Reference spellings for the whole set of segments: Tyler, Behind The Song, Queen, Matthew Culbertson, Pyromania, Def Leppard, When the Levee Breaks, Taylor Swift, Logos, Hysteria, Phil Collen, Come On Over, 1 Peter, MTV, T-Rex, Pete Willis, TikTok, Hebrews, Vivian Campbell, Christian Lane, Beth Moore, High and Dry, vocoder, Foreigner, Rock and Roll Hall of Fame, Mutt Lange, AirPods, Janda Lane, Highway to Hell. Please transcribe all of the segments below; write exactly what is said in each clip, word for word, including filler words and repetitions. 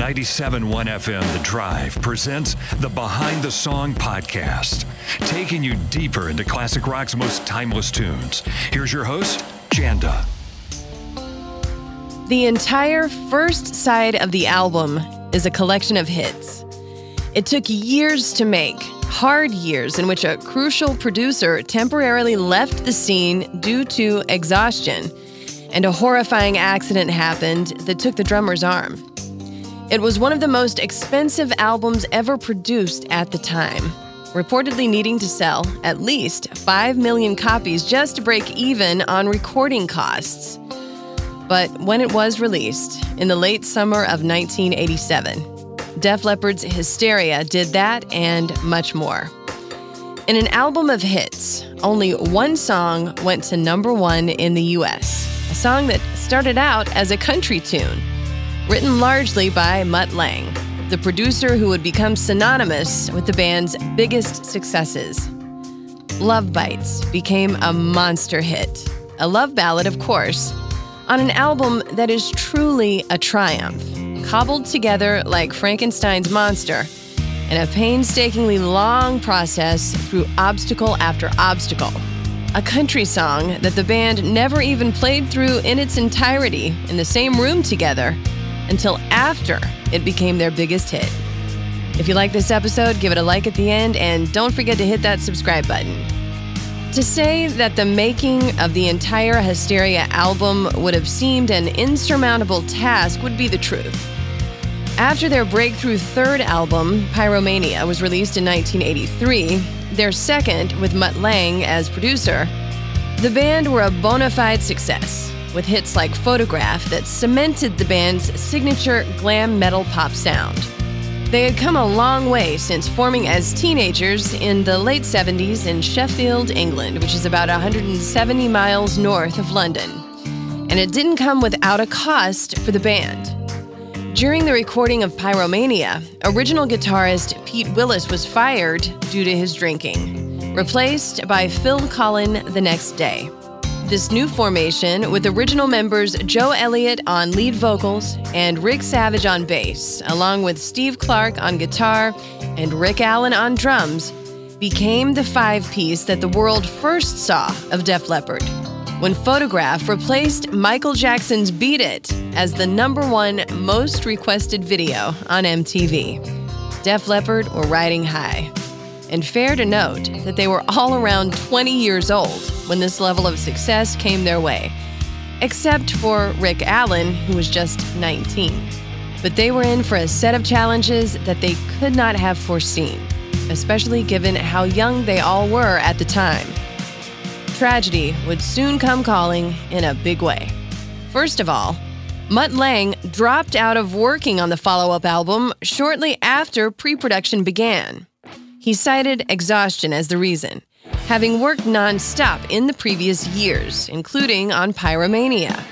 ninety-seven point one F M, The Drive presents the Behind the Song podcast, taking you deeper into classic rock's most timeless tunes. Here's your host, Janda. The entire first side of the album is a collection of hits. It took years to make, hard years in which a crucial producer temporarily left the scene due to exhaustion, and a horrifying accident happened that took the drummer's arm. It was one of the most expensive albums ever produced at the time, reportedly needing to sell at least five million copies just to break even on recording costs. But when it was released, in the late summer of nineteen eighty-seven, Def Leppard's Hysteria did that and much more. In an album of hits, only one song went to number one in the U S, a song that started out as a country tune, written largely by Mutt Lange, the producer who would become synonymous with the band's biggest successes. Love Bites became a monster hit, a love ballad, of course, on an album that is truly a triumph, cobbled together like Frankenstein's monster in a painstakingly long process through obstacle after obstacle. A country song that the band never even played through in its entirety in the same room together, until after it became their biggest hit. If you like this episode, give it a like at the end, and don't forget to hit that subscribe button. To say that the making of the entire Hysteria album would have seemed an insurmountable task would be the truth. After their breakthrough third album, Pyromania, was released in nineteen eighty-three, their second with Mutt Lange as producer, the band were a bona fide success, with hits like Photograph that cemented the band's signature glam metal pop sound. They had come a long way since forming as teenagers in the late seventies in Sheffield, England, which is about one hundred seventy miles north of London. And it didn't come without a cost for the band. During the recording of Pyromania, original guitarist Pete Willis was fired due to his drinking, replaced by Phil Collen the next day. This new formation, with original members Joe Elliott on lead vocals and Rick Savage on bass, along with Steve Clark on guitar and Rick Allen on drums, became the five-piece that the world first saw of Def Leppard, when Photograph replaced Michael Jackson's Beat It as the number one most requested video on M T V. Def Leppard were riding high. And fair to note that they were all around twenty years old when this level of success came their way, except for Rick Allen, who was just nineteen. But they were in for a set of challenges that they could not have foreseen, especially given how young they all were at the time. Tragedy would soon come calling in a big way. First of all, Mutt Lange dropped out of working on the follow-up album shortly after pre-production began. He cited exhaustion as the reason, having worked nonstop in the previous years, including on Pyromania.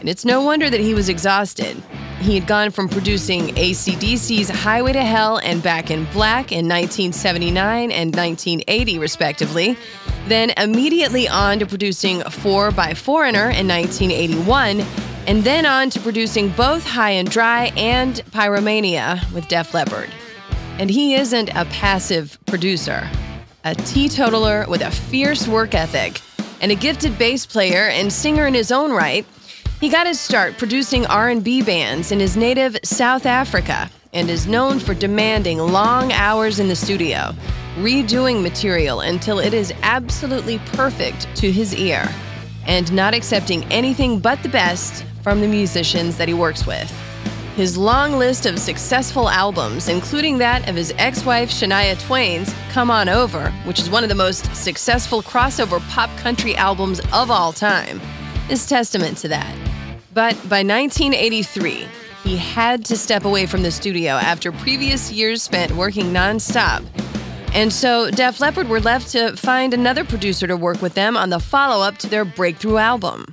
And it's no wonder that he was exhausted. He had gone from producing A C D C's Highway to Hell and Back in Black in nineteen seventy-nine and nineteen eighty, respectively, then immediately on to producing Four by Foreigner in nineteen eighty-one, and then on to producing both High and Dry and Pyromania with Def Leppard. And he isn't a passive producer, a teetotaler with a fierce work ethic and a gifted bass player and singer in his own right. He got his start producing R and B bands in his native South Africa and is known for demanding long hours in the studio, redoing material until it is absolutely perfect to his ear, and not accepting anything but the best from the musicians that he works with. His long list of successful albums, including that of his ex-wife Shania Twain's Come On Over, which is one of the most successful crossover pop country albums of all time, is testament to that. But by nineteen eighty-three, he had to step away from the studio after previous years spent working nonstop. And so Def Leppard were left to find another producer to work with them on the follow-up to their breakthrough album.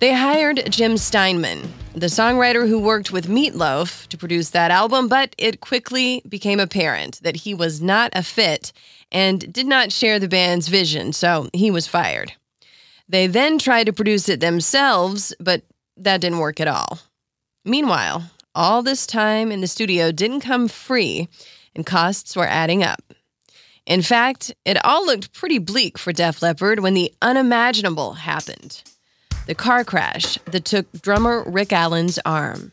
They hired Jim Steinman, the songwriter who worked with Meatloaf to produce that album, but it quickly became apparent that he was not a fit and did not share the band's vision, so he was fired. They then tried to produce it themselves, but that didn't work at all. Meanwhile, All this time in the studio didn't come free, and costs were adding up. In fact, it all looked pretty bleak for Def Leppard when the unimaginable happened. The car crash that took drummer Rick Allen's arm.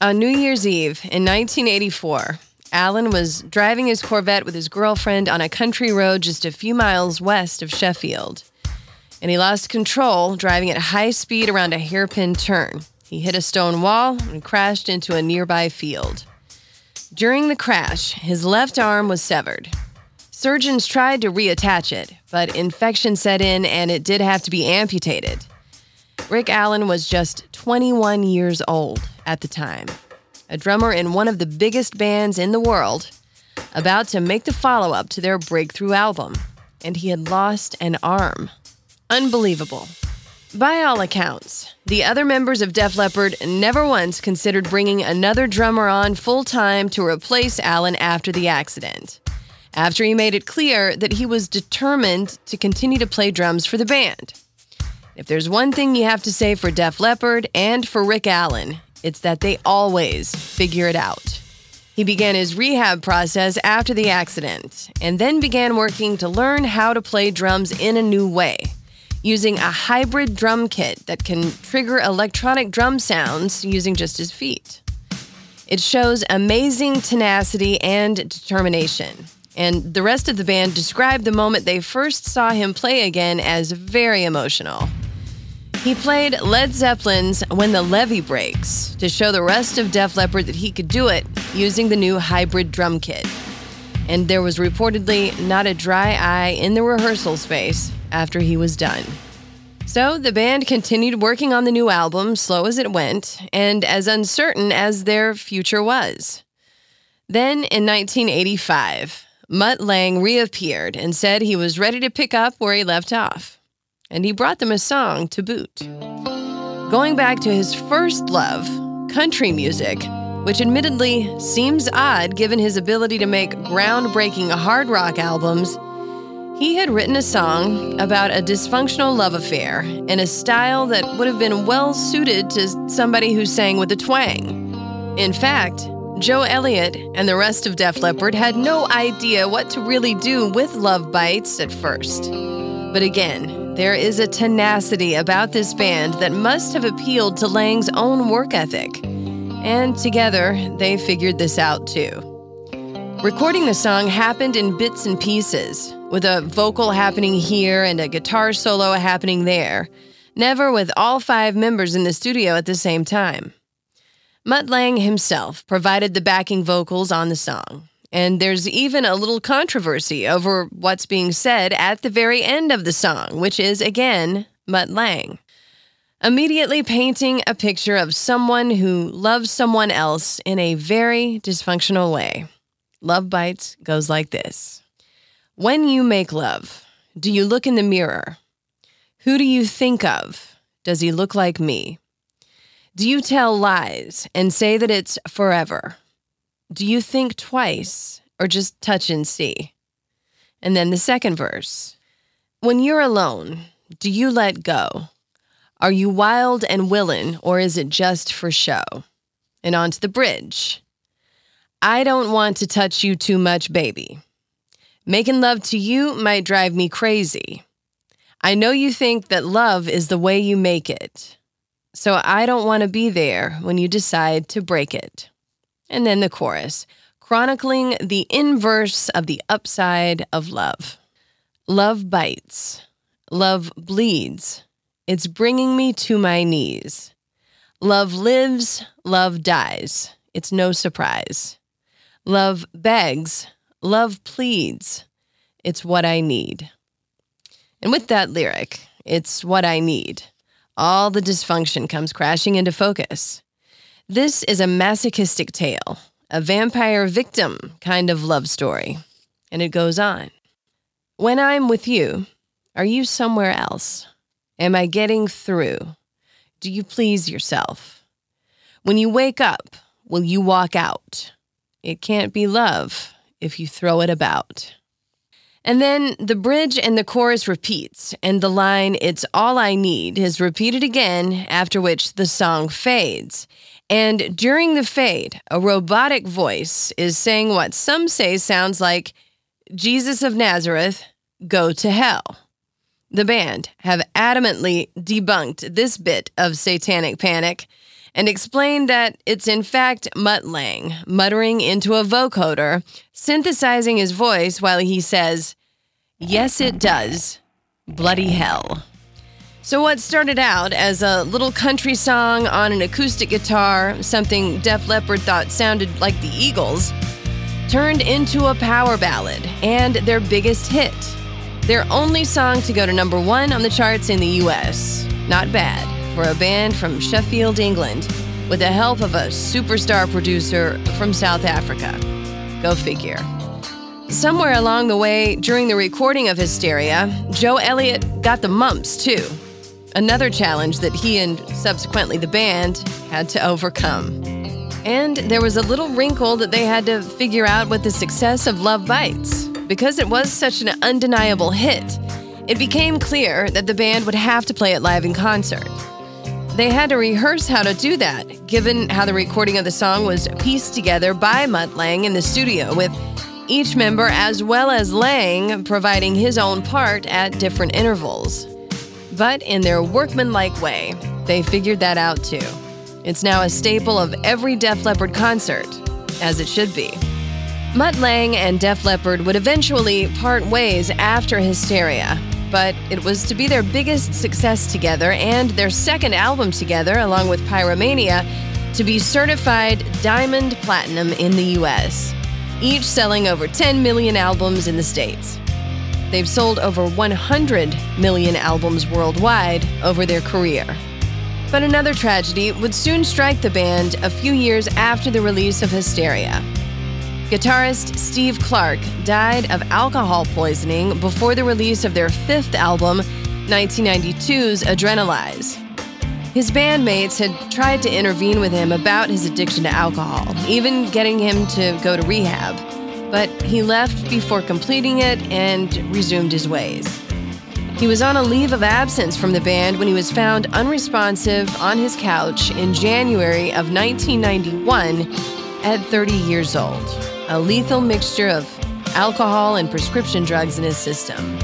On New Year's Eve in nineteen eighty-four, Allen was driving his Corvette with his girlfriend on a country road just a few miles west of Sheffield. And he lost control driving at high speed around a hairpin turn. He hit a stone wall and crashed into a nearby field. During the crash, his left arm was severed. Surgeons tried to reattach it, but infection set in and it did have to be amputated. Rick Allen was just twenty-one years old at the time, a drummer in one of the biggest bands in the world, about to make the follow-up to their breakthrough album, and he had lost an arm. Unbelievable. By all accounts, the other members of Def Leppard never once considered bringing another drummer on full-time to replace Allen after the accident, after he made it clear that he was determined to continue to play drums for the band. If there's one thing you have to say for Def Leppard and for Rick Allen, it's that they always figure it out. He began his rehab process after the accident and then began working to learn how to play drums in a new way, using a hybrid drum kit that can trigger electronic drum sounds using just his feet. It shows amazing tenacity and determination. And the rest of the band described the moment they first saw him play again as very emotional. He played Led Zeppelin's When the Levee Breaks to show the rest of Def Leppard that he could do it using the new hybrid drum kit. And there was reportedly not a dry eye in the rehearsal space after he was done. So the band continued working on the new album, slow as it went, and as uncertain as their future was. Then in nineteen eighty-five, Mutt Lange reappeared and said he was ready to pick up where he left off. And he brought them a song to boot. Going back to his first love, country music, which admittedly seems odd given his ability to make groundbreaking hard rock albums, he had written a song about a dysfunctional love affair in a style that would have been well suited to somebody who sang with a twang. In fact, Joe Elliott and the rest of Def Leppard had no idea what to really do with Love Bites at first. But again, there is a tenacity about this band that must have appealed to Lange's own work ethic. And together, they figured this out too. Recording the song happened in bits and pieces, with a vocal happening here and a guitar solo happening there, never with all five members in the studio at the same time. Mutt Lange himself provided the backing vocals on the song. And there's even a little controversy over what's being said at the very end of the song, which is, again, Mutt Lange. Immediately painting a picture of someone who loves someone else in a very dysfunctional way. Love Bites goes like this. When you make love, do you look in the mirror? Who do you think of? Does he look like me? Do you tell lies and say that it's forever? Do you think twice or just touch and see? And then the second verse. When you're alone, do you let go? Are you wild and willing, or is it just for show? And on to the bridge. I don't want to touch you too much, baby. Making love to you might drive me crazy. I know you think that love is the way you make it. So I don't want to be there when you decide to break it. And then the chorus, chronicling the inverse of the upside of love. Love bites. Love bleeds. It's bringing me to my knees. Love lives. Love dies. It's no surprise. Love begs. Love pleads. It's what I need. And with that lyric, it's what I need. All the dysfunction comes crashing into focus. This is a masochistic tale, a vampire victim kind of love story. And it goes on. When I'm with you, are you somewhere else? Am I getting through? Do you please yourself? When you wake up, will you walk out? It can't be love if you throw it about. And then the bridge and the chorus repeats, and the line, "It's all I need," is repeated again, after which the song fades. And during the fade, a robotic voice is saying what some say sounds like, "Jesus of Nazareth, go to hell." The band have adamantly debunked this bit of satanic panic and explained that it's in fact Mutt Lange muttering into a vocoder, synthesizing his voice while he says, "Yes, it does. Bloody hell." So what started out as a little country song on an acoustic guitar, something Def Leppard thought sounded like the Eagles, turned into a power ballad and their biggest hit. Their only song to go to number one on the charts in the U S. Not bad for a band from Sheffield, England, with the help of a superstar producer from South Africa. Go figure. Somewhere along the way, during the recording of Hysteria, Joe Elliott got the mumps, too. Another challenge that he and subsequently the band had to overcome. And there was a little wrinkle that they had to figure out with the success of Love Bites. Because it was such an undeniable hit, it became clear that the band would have to play it live in concert. They had to rehearse how to do that, given how the recording of the song was pieced together by Mutt Lange in the studio, with each member as well as Lange providing his own part at different intervals. But in their workmanlike way, they figured that out too. It's now a staple of every Def Leppard concert, as it should be. Mutt Lange and Def Leppard would eventually part ways after Hysteria, but it was to be their biggest success together and their second album together, along with Pyromania, to be certified Diamond Platinum in the U S, each selling over ten million albums in the States. They've sold over one hundred million albums worldwide over their career. But another tragedy would soon strike the band a few years after the release of Hysteria. Guitarist Steve Clark died of alcohol poisoning before the release of their fifth album, nineteen ninety-two's Adrenalize. His bandmates had tried to intervene with him about his addiction to alcohol, even getting him to go to rehab, but he left before completing it and resumed his ways. He was on a leave of absence from the band when he was found unresponsive on his couch in January of nineteen ninety-one at thirty years old. A lethal mixture of alcohol and prescription drugs in his system.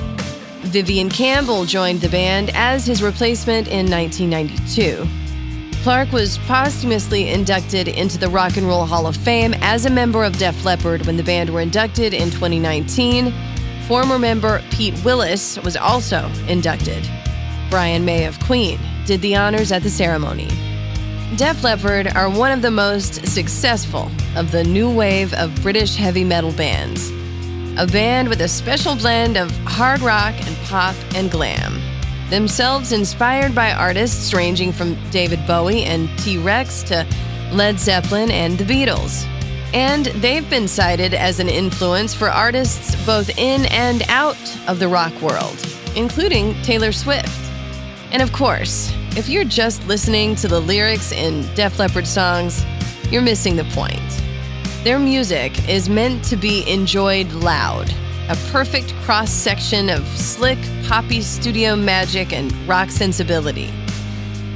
Vivian Campbell joined the band as his replacement in nineteen ninety-two. Clark was posthumously inducted into the Rock and Roll Hall of Fame as a member of Def Leppard when the band were inducted in twenty nineteen. Former member Pete Willis was also inducted. Brian May of Queen did the honors at the ceremony. Def Leppard are one of the most successful of the new wave of British heavy metal bands. A band with a special blend of hard rock and pop and glam. Themselves inspired by artists ranging from David Bowie and T-Rex to Led Zeppelin and The Beatles. And they've been cited as an influence for artists both in and out of the rock world, including Taylor Swift. And of course, if you're just listening to the lyrics in Def Leppard songs, you're missing the point. Their music is meant to be enjoyed loud, a perfect cross-section of slick, poppy studio magic and rock sensibility.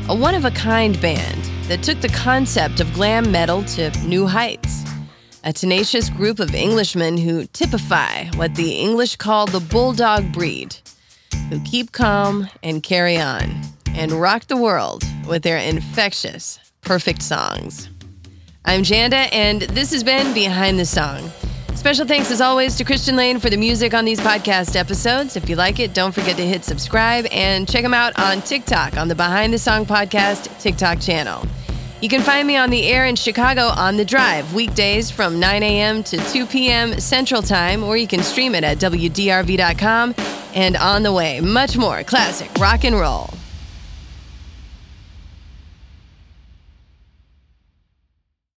A one-of-a-kind band that took the concept of glam metal to new heights. A tenacious group of Englishmen who typify what the English call the bulldog breed, who keep calm and carry on, and rock the world with their infectious, perfect songs. I'm Janda, and this has been Behind the Song. Special thanks, as always, to Christian Lane for the music on these podcast episodes. If you like it, don't forget to hit subscribe and check him out on TikTok on the Behind the Song podcast TikTok channel. You can find me on the air in Chicago on The Drive, weekdays from nine a.m. to two p.m. Central Time, or you can stream it at W D R V dot com. And on the way, much more classic rock and roll.